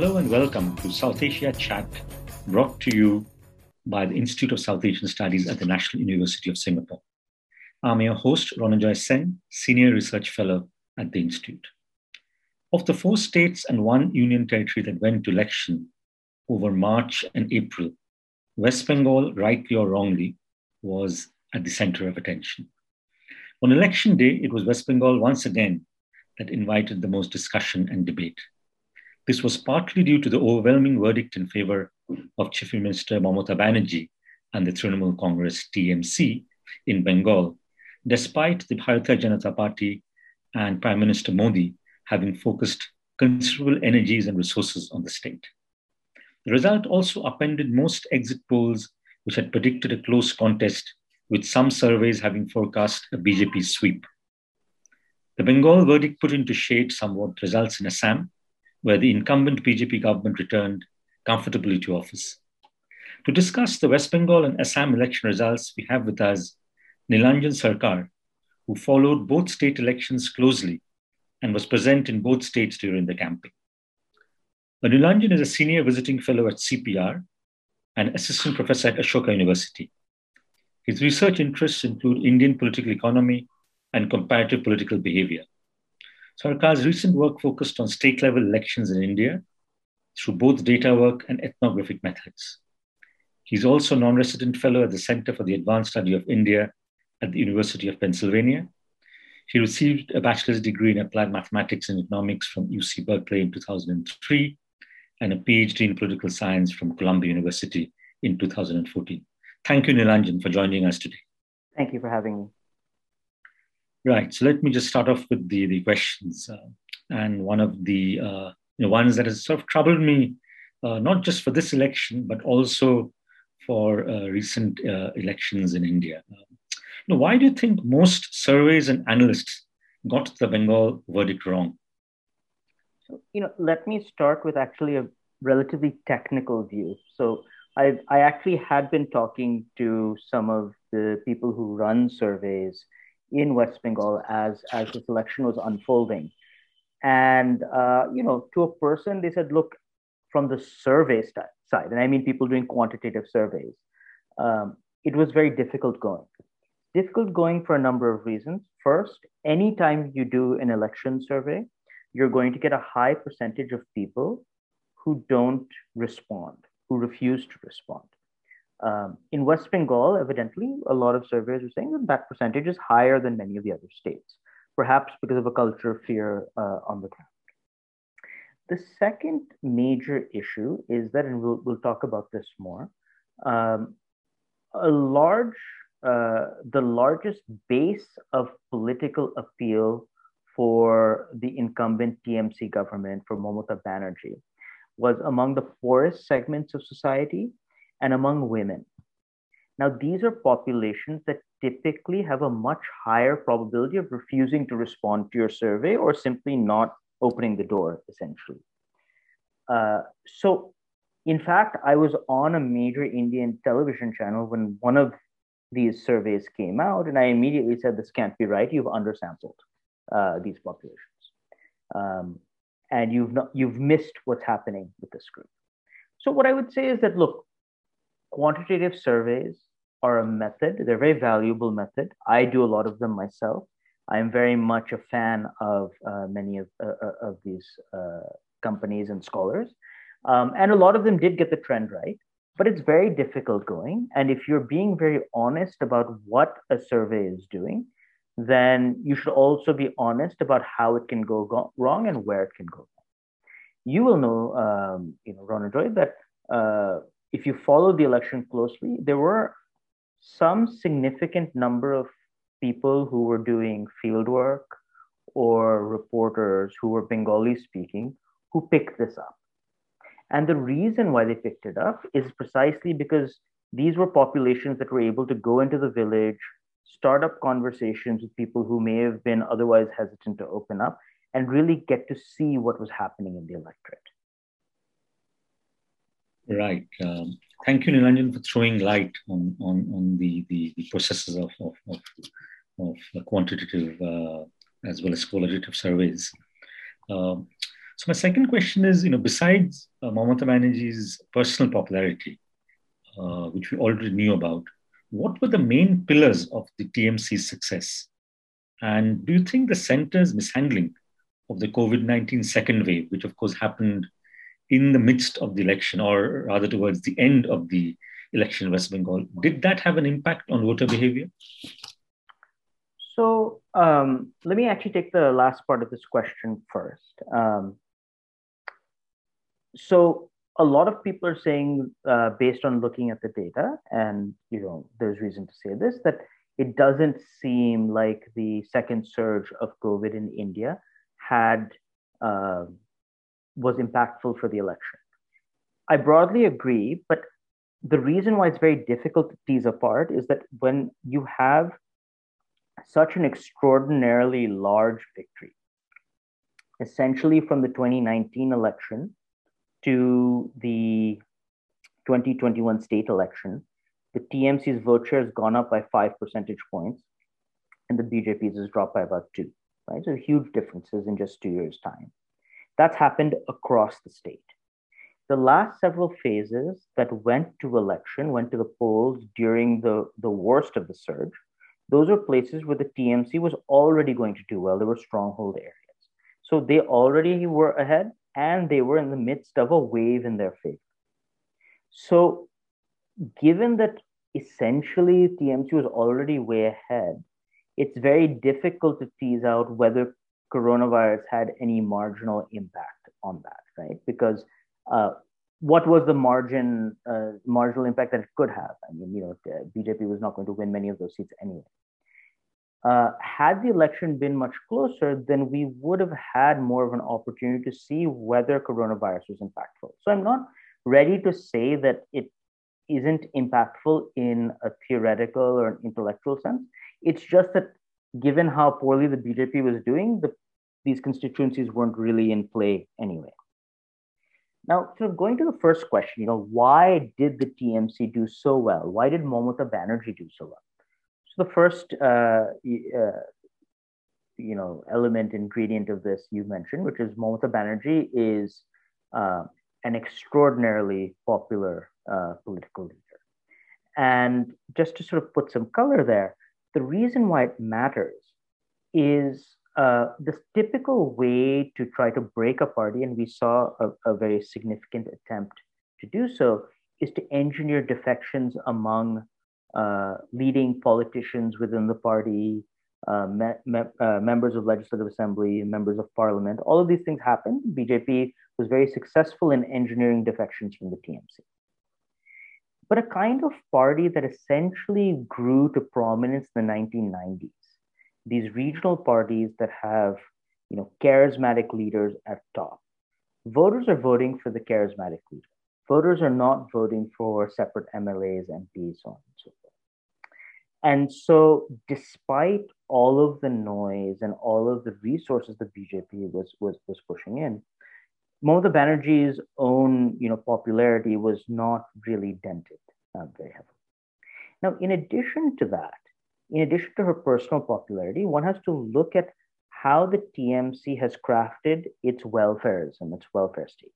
Hello and welcome to South Asia Chat, brought to you by the Institute of South Asian Studies at the National University of Singapore. I'm your host, Ronojoy Sen, Senior Research Fellow at the Institute. Of the four states and one union territory that went to election over March and April, West Bengal, rightly or wrongly, was at the center of attention. On election day, it was West Bengal once again that invited the most discussion and debate. This was partly due to the overwhelming verdict in favor of Chief Minister Mamata Banerjee and the Trinamool Congress TMC in Bengal, despite the Bharatiya Janata Party and Prime Minister Modi having focused considerable energies and resources on the state. The result also upended most exit polls, which had predicted a close contest, with some surveys having forecast a BJP sweep. The Bengal verdict put into shade somewhat results in Assam, where the incumbent BJP government returned comfortably to office. To discuss the West Bengal and Assam election results, we have with us Neelanjan Sircar, who followed both state elections closely and was present in both states during the campaign. Neelanjan is a senior visiting fellow at CPR and assistant professor at Ashoka University. His research interests include Indian political economy and comparative political behavior. Sircar's recent work focused on state-level elections in India through both data work and ethnographic methods. He's also a non-resident fellow at the Center for the Advanced Study of India at the University of Pennsylvania. He received a bachelor's degree in applied mathematics and economics from UC Berkeley in 2003 and a PhD in political science from Columbia University in 2014. Thank you, Neelanjan, for joining us today. Thank you for having me. Right, so let me just start off with the questions. And one of the ones that has sort of troubled me, not just for this election, but also for recent elections in India. Now, why do you think most surveys and analysts got the Bengal verdict wrong? You know, let me start with actually a relatively technical view. So I actually had been talking to some of the people who run surveys in West Bengal as this election was unfolding. And, you know, to a person, they said, look, from the survey side, and I mean people doing quantitative surveys, it was very difficult going. Difficult going for a number of reasons. First, anytime you do an election survey, you're going to get a high percentage of people who don't respond, who refuse to respond. In West Bengal, evidently, a lot of surveys are saying that that percentage is higher than many of the other states, perhaps because of a culture of fear on the ground. The second major issue is that, and we'll talk about this more, the largest base of political appeal for the incumbent TMC government, for Mamata Banerjee, was among the poorest segments of society and among women. Now, these are populations that typically have a much higher probability of refusing to respond to your survey or simply not opening the door, essentially. So, in fact, I was on a major Indian television channel when one of these surveys came out, and I immediately said, this can't be right, you've undersampled these populations. And you've missed what's happening with this group. So what I would say is that, look, quantitative surveys are a method. They're a very valuable method. I do a lot of them myself. I'm very much a fan of many of these companies and scholars. And a lot of them did get the trend right, but it's very difficult going. And if you're being very honest about what a survey is doing, then you should also be honest about how it can go wrong and where it can go wrong. You will know, Ronojoy, that if you follow the election closely, there were some significant number of people who were doing field work or reporters who were Bengali speaking who picked this up. And the reason why they picked it up is precisely because these were populations that were able to go into the village, start up conversations with people who may have been otherwise hesitant to open up, and really get to see what was happening in the electorate. Right. Thank you, Neelanjan, for throwing light on the processes of quantitative as well as qualitative surveys. So my second question is, besides Mamata Banerjee's personal popularity, which we already knew about, what were the main pillars of the TMC's success? And do you think the center's mishandling of the COVID-19 second wave, which of course happened in the midst of the election, or rather towards the end of the election in West Bengal, did that have an impact on voter behavior? So let me actually take the last part of this question first. So a lot of people are saying, based on looking at the data, and there's reason to say this, that it doesn't seem like the second surge of COVID in India was impactful for the election. I broadly agree, but the reason why it's very difficult to tease apart is that when you have such an extraordinarily large victory, essentially from the 2019 election to the 2021 state election, the TMC's vote share has gone up by 5 percentage points and the BJP's has dropped by about 2, right? So huge differences in just 2 years' time. That's happened across the state. The last several phases that went to the polls during the worst of the surge, those are places where the TMC was already going to do well. They were stronghold areas. So they already were ahead and they were in the midst of a wave in their favor. So given that essentially TMC was already way ahead, it's very difficult to tease out whether coronavirus had any marginal impact on that, right? Because what was the marginal impact that it could have? I mean, BJP was not going to win many of those seats anyway. Had the election been much closer, then we would have had more of an opportunity to see whether coronavirus was impactful. So I'm not ready to say that it isn't impactful in a theoretical or an intellectual sense. It's just that given how poorly the BJP was doing, these constituencies weren't really in play anyway. Now, sort of going to the first question, why did the TMC do so well? Why did Mamata Banerjee do so well? So the first, ingredient of this you mentioned, which is Mamata Banerjee is an extraordinarily popular political leader. And just to sort of put some color there, the reason why it matters is this typical way to try to break a party, and we saw a very significant attempt to do so, is to engineer defections among leading politicians within the party, members of legislative assembly, members of parliament. All of these things happened. BJP was very successful in engineering defections from the TMC. But a kind of party that essentially grew to prominence in the 1990s. These regional parties that have, charismatic leaders at top. Voters are voting for the charismatic leader. Voters are not voting for separate MLAs, MPs, so on and so forth. And so despite all of the noise and all of the resources that BJP was pushing in, Mamata Banerjee's own popularity was not really dented very heavily. Now, in addition to her personal popularity, one has to look at how the TMC has crafted its welfareism, its welfare state.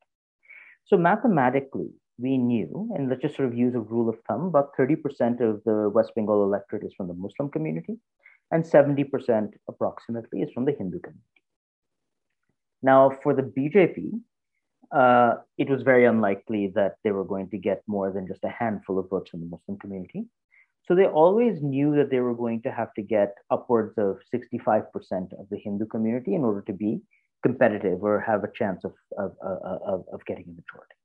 So mathematically, we knew, and let's just sort of use a rule of thumb, about 30% of the West Bengal electorate is from the Muslim community, and 70% approximately is from the Hindu community. Now, for the BJP, it was very unlikely that they were going to get more than just a handful of votes from the Muslim community. So they always knew that they were going to have to get upwards of 65% of the Hindu community in order to be competitive or have a chance of getting a majority.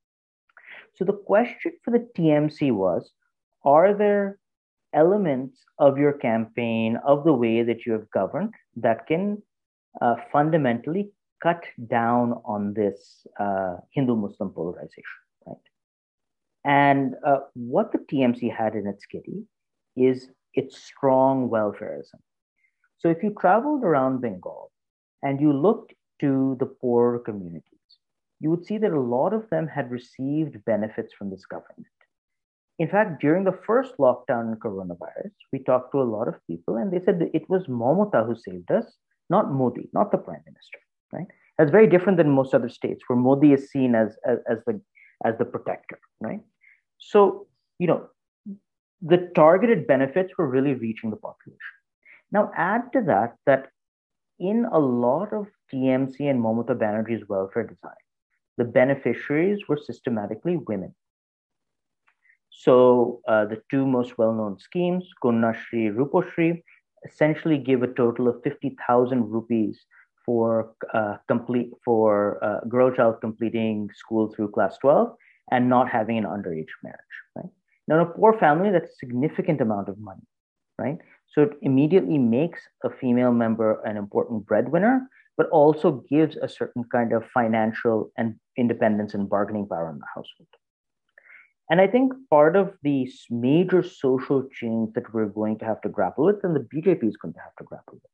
So the question for the TMC was, are there elements of your campaign, of the way that you have governed, that can fundamentally cut down on this Hindu-Muslim polarization, right? And what the TMC had in its kitty is its strong welfareism. So if you traveled around Bengal and you looked to the poorer communities, you would see that a lot of them had received benefits from this government. In fact, during the first lockdown in coronavirus, we talked to a lot of people and they said that it was Mamata who saved us, not Modi, not the prime minister, right? That's very different than most other states, where Modi is seen as the protector, right? So, you know, the targeted benefits were really reaching the population. Now, add to that that in a lot of TMC and Mamata Banerjee's welfare design, the beneficiaries were systematically women. So the two most well-known schemes, Konnashri Rupashri, essentially give a total of 50,000 rupees for a girl child completing school through class 12 and not having an underage marriage, right? Now, in a poor family, that's a significant amount of money, right? So it immediately makes a female member an important breadwinner, but also gives a certain kind of financial and independence and bargaining power in the household. And I think part of the major social change that we're going to have to grapple with, and the BJP is going to have to grapple with,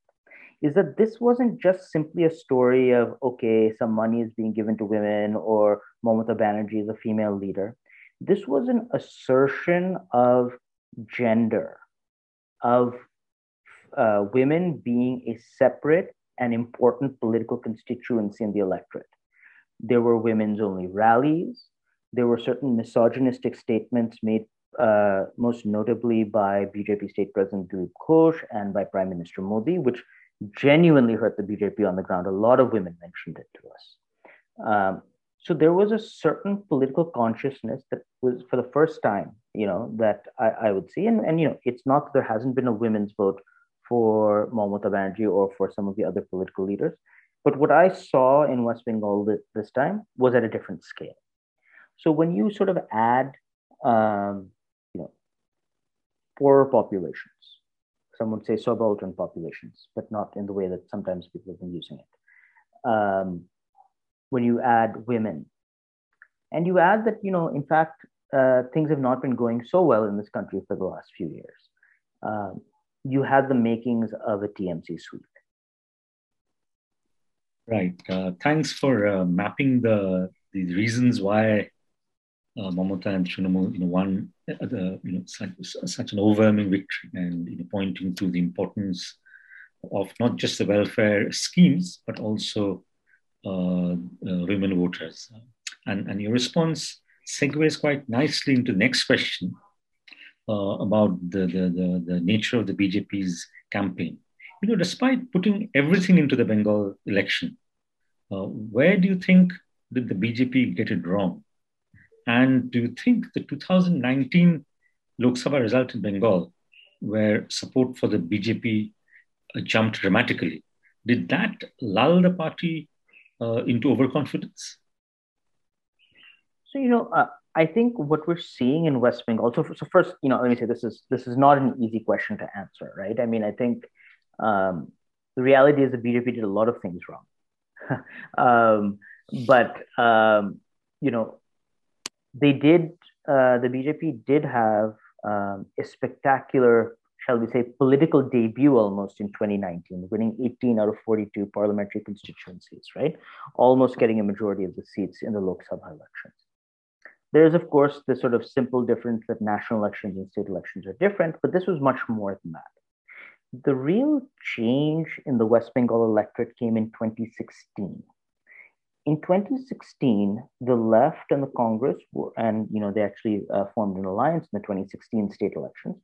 is that this wasn't just simply a story of, okay, some money is being given to women or Mamata Banerjee is a female leader. This was an assertion of gender, of women being a separate and important political constituency in the electorate. There were women's only rallies. There were certain misogynistic statements made most notably by BJP State President Dilip Ghosh and by Prime Minister Modi, which genuinely hurt the BJP on the ground. A lot of women mentioned it to us. So there was a certain political consciousness that was, for the first time, you know, that I would see. And you know, it's not that there hasn't been a women's vote for Mamata Banerjee or for some of the other political leaders. But what I saw in West Bengal this time was at a different scale. So when you sort of add, you know, poorer populations, some would say subaltern populations, but not in the way that sometimes people have been using it. When you add women, and you add that, you know, in fact, things have not been going so well in this country for the last few years. You have the makings of a TMC sweep. Right. Thanks for mapping the reasons why Mamata and Trinamool, you know, won you know, such an overwhelming victory, and, you know, pointing to the importance of not just the welfare schemes, but also women voters. And your response segues quite nicely into the next question about the nature of the BJP's campaign. You know, despite putting everything into the Bengal election, where do you think did the BJP get it wrong? And do you think the 2019 Lok Sabha result in Bengal, where support for the BJP jumped dramatically, did that lull the party into overconfidence? So, you know, I think what we're seeing in West Bengal. So first, you know, let me say this is not an easy question to answer, right? I mean, I think the reality is the BJP did a lot of things wrong, you know, the BJP did have a spectacular, shall we say, political debut almost in 2019, winning 18 out of 42 parliamentary constituencies, right? Almost getting a majority of the seats in the Lok Sabha elections. There is, of course, the sort of simple difference that national elections and state elections are different, but this was much more than that. The real change in the West Bengal electorate came in 2016. In 2016, the left and the Congress were, and, you know, they actually formed an alliance in the 2016 state elections,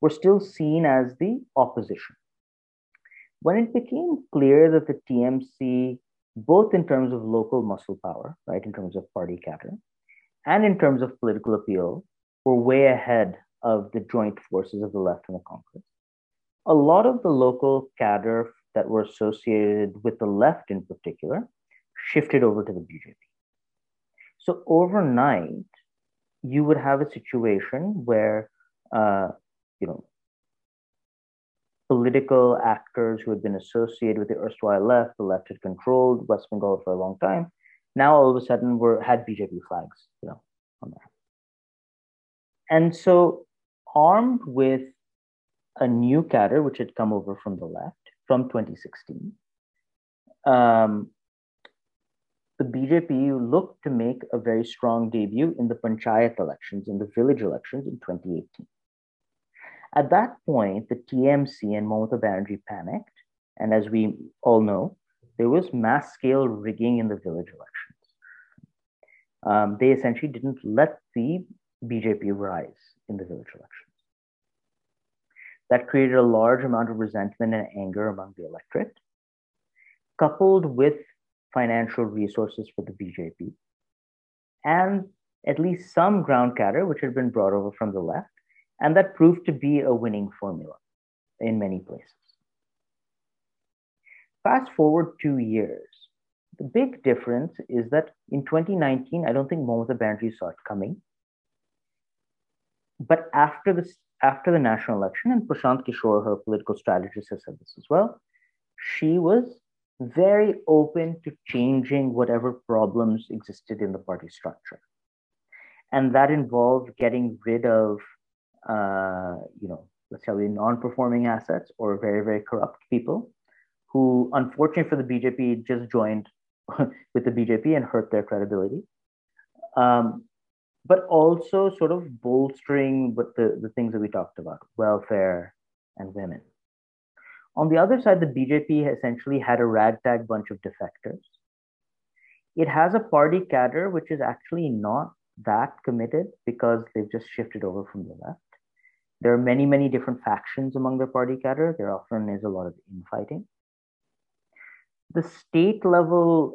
were still seen as the opposition. When it became clear that the TMC, both in terms of local muscle power, right, in terms of party cadre, and in terms of political appeal, were way ahead of the joint forces of the left and the Congress, a lot of the local cadre that were associated with the left in particular shifted over to the BJP. So overnight, you would have a situation where you know, political actors who had been associated with the erstwhile left, the left had controlled West Bengal for a long time, now all of a sudden had BJP flags, you know, on there. And so, armed with a new cadre, which had come over from the left from 2016, the BJP looked to make a very strong debut in the panchayat elections, in the village elections in 2018. At that point, the TMC and Mamata Banerjee panicked, and as we all know, there was mass scale rigging in the village elections. They essentially didn't let the BJP rise in the village elections. That created a large amount of resentment and anger among the electorate, coupled with financial resources for the BJP, and at least some ground cadre, which had been brought over from the left. And that proved to be a winning formula in many places. Fast forward 2 years. The big difference is that in 2019, I don't think Mamata Banerjee saw it coming. But after the national election, and Prashant Kishore, her political strategist, has said this as well, she was very open to changing whatever problems existed in the party structure. And that involved getting rid of, let's say non-performing assets or very, very corrupt people who, unfortunately for the BJP, just joined with the BJP and hurt their credibility. But also sort of bolstering with the things that we talked about, welfare and women. On the other side, the BJP essentially had a ragtag bunch of defectors. It has a party cadre, which is actually not that committed because they've just shifted over from the left. There are many, many different factions among their party cadre. There often is a lot of infighting. The state level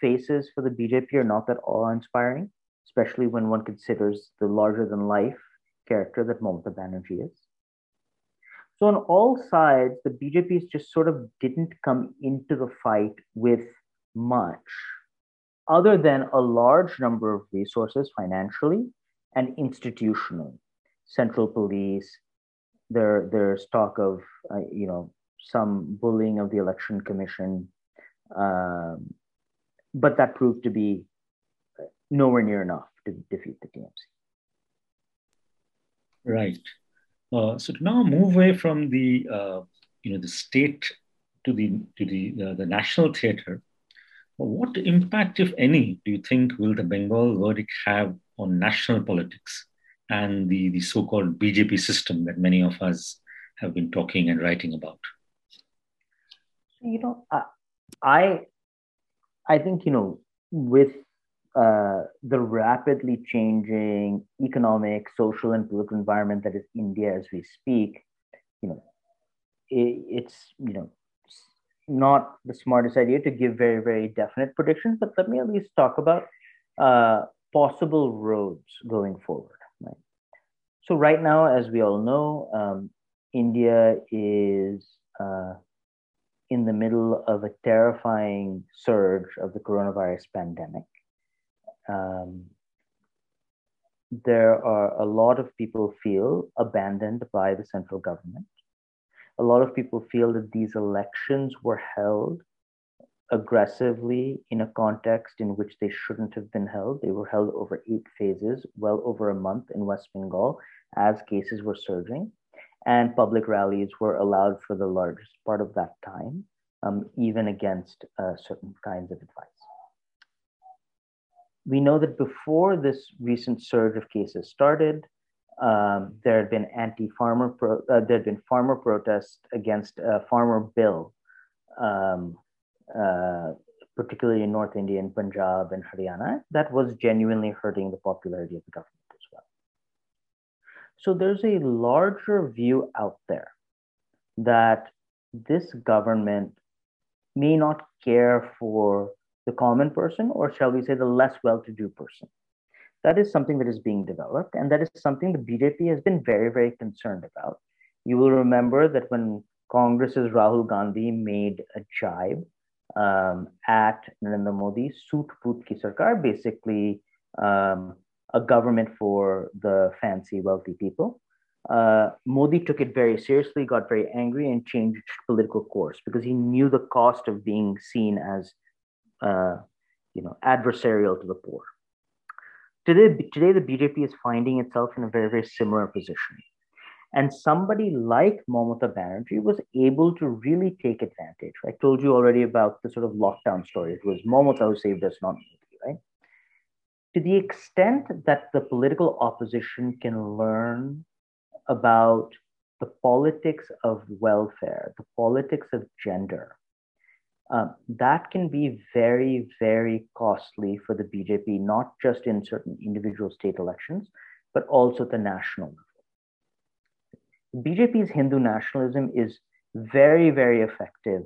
faces for the BJP are not that awe-inspiring, especially when one considers the larger than life character that Mamata Banerjee is. So on all sides, the BJPs just sort of didn't come into the fight with much other than a large number of resources financially and institutionally. Central police, there's talk of, some bullying of the election commission, but that proved to be nowhere near enough to defeat the TMC. Right. So to now move away from the state to the national theater, what impact, if any, do you think will the Bengal verdict have on national politics and the so-called BJP system that many of us have been talking and writing about? I think, with the rapidly changing economic, social, and political environment that is India as we speak, it's not the smartest idea to give very, very definite predictions, but let me at least talk about possible roads going forward. Right? So right now, as we all know, India is in the middle of a terrifying surge of the coronavirus pandemic. There are a lot of people feel abandoned by the central government. A lot of people feel that these elections were held aggressively in a context in which they shouldn't have been held. They were held over 8 phases, well over a month in West Bengal as cases were surging, and public rallies were allowed for the largest part of that time, even against certain kinds of advice. We know that before this recent surge of cases started, there had been farmer protests against a farmer bill, particularly in North India, in Punjab and Haryana, that was genuinely hurting the popularity of the government as well. So there's a larger view out there that this government may not care for the common person, or shall we say the less well-to-do person. That is something that is being developed, and that is something the BJP has been very, very concerned about. You will remember that when Congress's Rahul Gandhi made a jibe at Narendra Modi's Soot Poot Ki Sarkar, basically a government for the fancy, wealthy people, Modi took it very seriously, got very angry, and changed political course because he knew the cost of being seen as adversarial to the poor. Today, the BJP is finding itself in a very, very similar position. And somebody like Mamata Banerjee was able to really take advantage. I told you already about the sort of lockdown story. It was Mamata who saved us, not me, right? To the extent that the political opposition can learn about the politics of welfare, the politics of gender, that can be very, very costly for the BJP, not just in certain individual state elections, but also at the national level. BJP's Hindu nationalism is very, very effective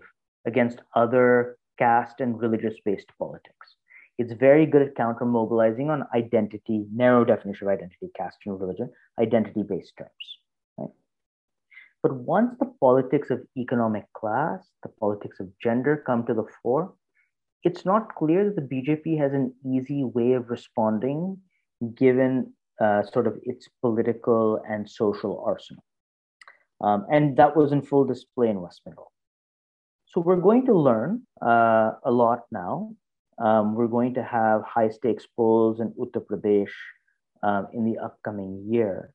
against other caste and religious-based politics. It's very good at counter-mobilizing on identity, narrow definition of identity, caste and religion, identity-based terms. But once the politics of economic class, the politics of gender come to the fore, it's not clear that the BJP has an easy way of responding given sort of its political and social arsenal. And that was in full display in West Bengal. So we're going to learn a lot now. We're going to have high stakes polls in Uttar Pradesh in the upcoming year.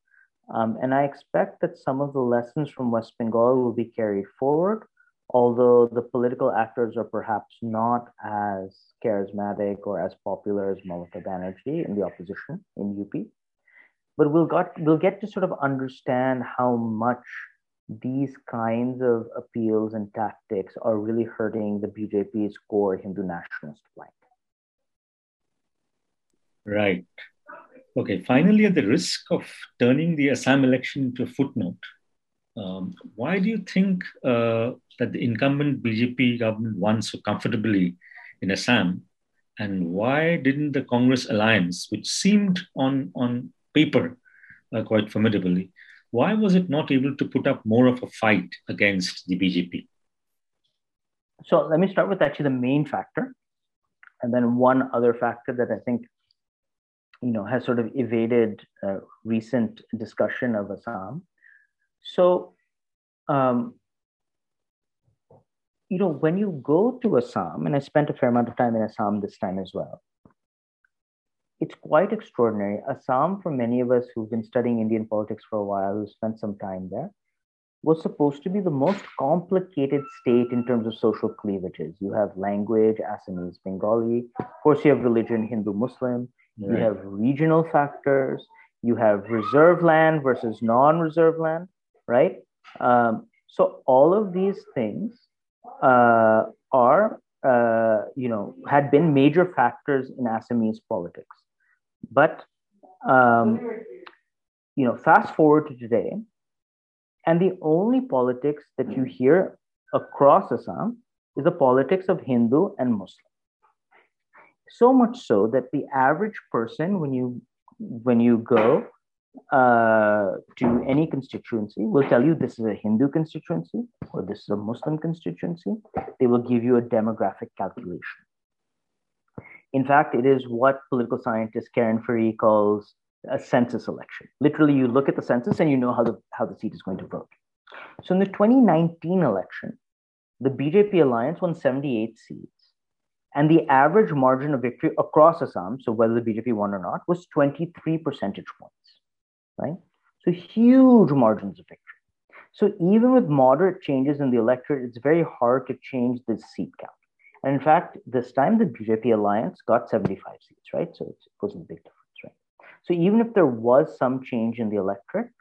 And I expect that some of the lessons from West Bengal will be carried forward, although the political actors are perhaps not as charismatic or as popular as Mamata Banerjee in the opposition in UP. But we'll get to sort of understand how much these kinds of appeals and tactics are really hurting the BJP's core Hindu nationalist flank. Right. Okay, finally, at the risk of turning the Assam election into a footnote, why do you think that the incumbent BJP government won so comfortably in Assam? And why didn't the Congress alliance, which seemed on paper quite formidably, why was it not able to put up more of a fight against the BJP? So let me start with actually the main factor, and then one other factor that I think has sort of evaded recent discussion of Assam. So, when you go to Assam, and I spent a fair amount of time in Assam this time as well, it's quite extraordinary. Assam, for many of us who've been studying Indian politics for a while, who spent some time there, was supposed to be the most complicated state in terms of social cleavages. You have language, Assamese, Bengali, of course you have religion, Hindu, Muslim, you have regional factors, you have reserve land versus non-reserve land, right? So all of these things had been major factors in Assamese politics. But, fast forward to today, and the only politics that you hear across Assam is the politics of Hindu and Muslim. So much so that the average person, when you go to any constituency, will tell you this is a Hindu constituency or this is a Muslim constituency. They will give you a demographic calculation. In fact, it is what political scientist Karen Ferree calls a census election. Literally, you look at the census and you know how the seat is going to vote. So in the 2019 election, the BJP alliance won 78 seats. And the average margin of victory across Assam, so whether the BJP won or not, was 23 percentage points, right? So huge margins of victory. So even with moderate changes in the electorate, it's very hard to change this seat count. And in fact, this time the BJP alliance got 75 seats, right? So it wasn't a big difference, right? So even if there was some change in the electorate,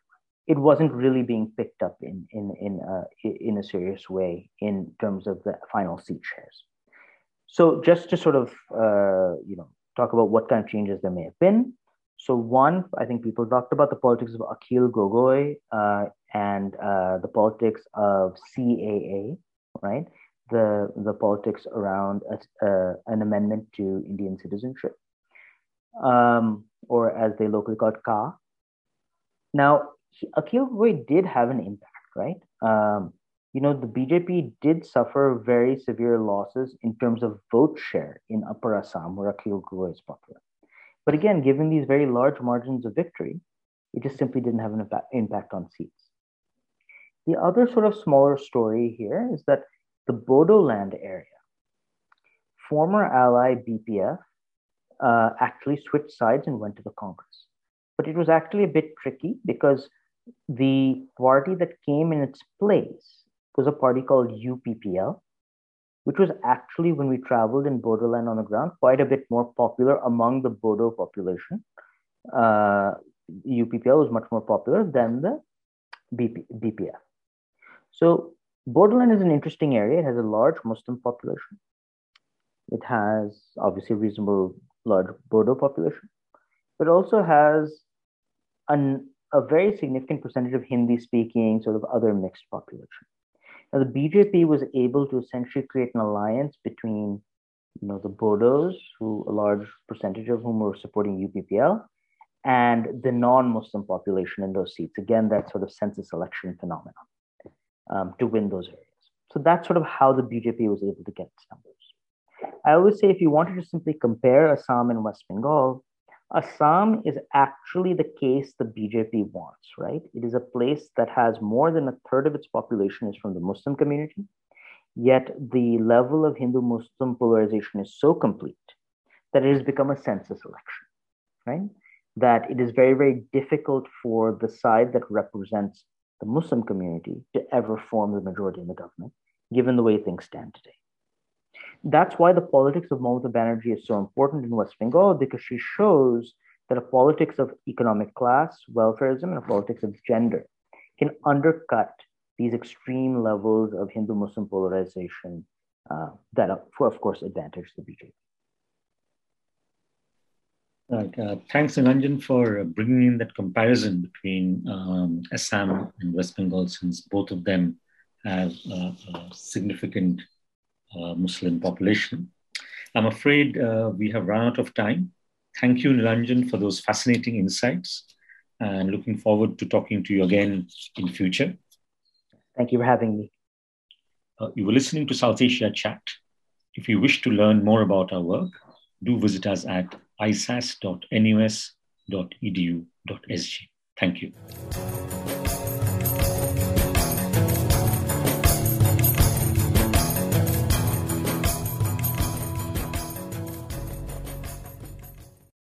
it wasn't really being picked up in a serious way in terms of the final seat shares. So just to sort of, talk about what kind of changes there may have been. So one, I think people talked about the politics of Akhil Gogoi and the politics of CAA, right? The politics around an amendment to Indian citizenship, or as they locally called Ka. Now, Akhil Gogoi did have an impact, right? The BJP did suffer very severe losses in terms of vote share in Upper Assam, where Akhil Gogoi is popular. But again, given these very large margins of victory, it just simply didn't have an impact on seats. The other sort of smaller story here is that the Bodoland area, former ally BPF, actually switched sides and went to the Congress. But it was actually a bit tricky because the party that came in its place was a party called UPPL, which was actually, when we traveled in Bodoland on the ground, quite a bit more popular among the Bodo population. UPPL was much more popular than the BPF. So Borderland is an interesting area. It has a large Muslim population. It has obviously a reasonable large Bodo population, but also has a very significant percentage of Hindi-speaking sort of other mixed population. Now, the BJP was able to essentially create an alliance between, you know, the Bodos, who a large percentage of whom were supporting UPPL, and the non-Muslim population in those seats. Again, that sort of census election phenomenon to win those areas. So that's sort of how the BJP was able to get its numbers. I always say, if you wanted to simply compare Assam and West Bengal, Assam is actually the case the BJP wants, right? It is a place that has more than a third of its population is from the Muslim community, yet the level of Hindu-Muslim polarization is so complete that it has become a census election, right? That it is very, very difficult for the side that represents the Muslim community to ever form the majority in the government, given the way things stand today. That's why the politics of Mamata Banerjee is so important in West Bengal, because she shows that a politics of economic class, welfareism, and a politics of gender can undercut these extreme levels of Hindu-Muslim polarization that, of course, advantage the BJP. Right. Thanks, Neelanjan, for bringing in that comparison between Assam and West Bengal, since both of them have a significant Muslim population. I'm afraid we have run out of time. Thank you, Neelanjan, for those fascinating insights, and looking forward to talking to you again in future. Thank you for having me. You were listening to South Asia Chat. If you wish to learn more about our work, do visit us at isas.nus.edu.sg. Thank you.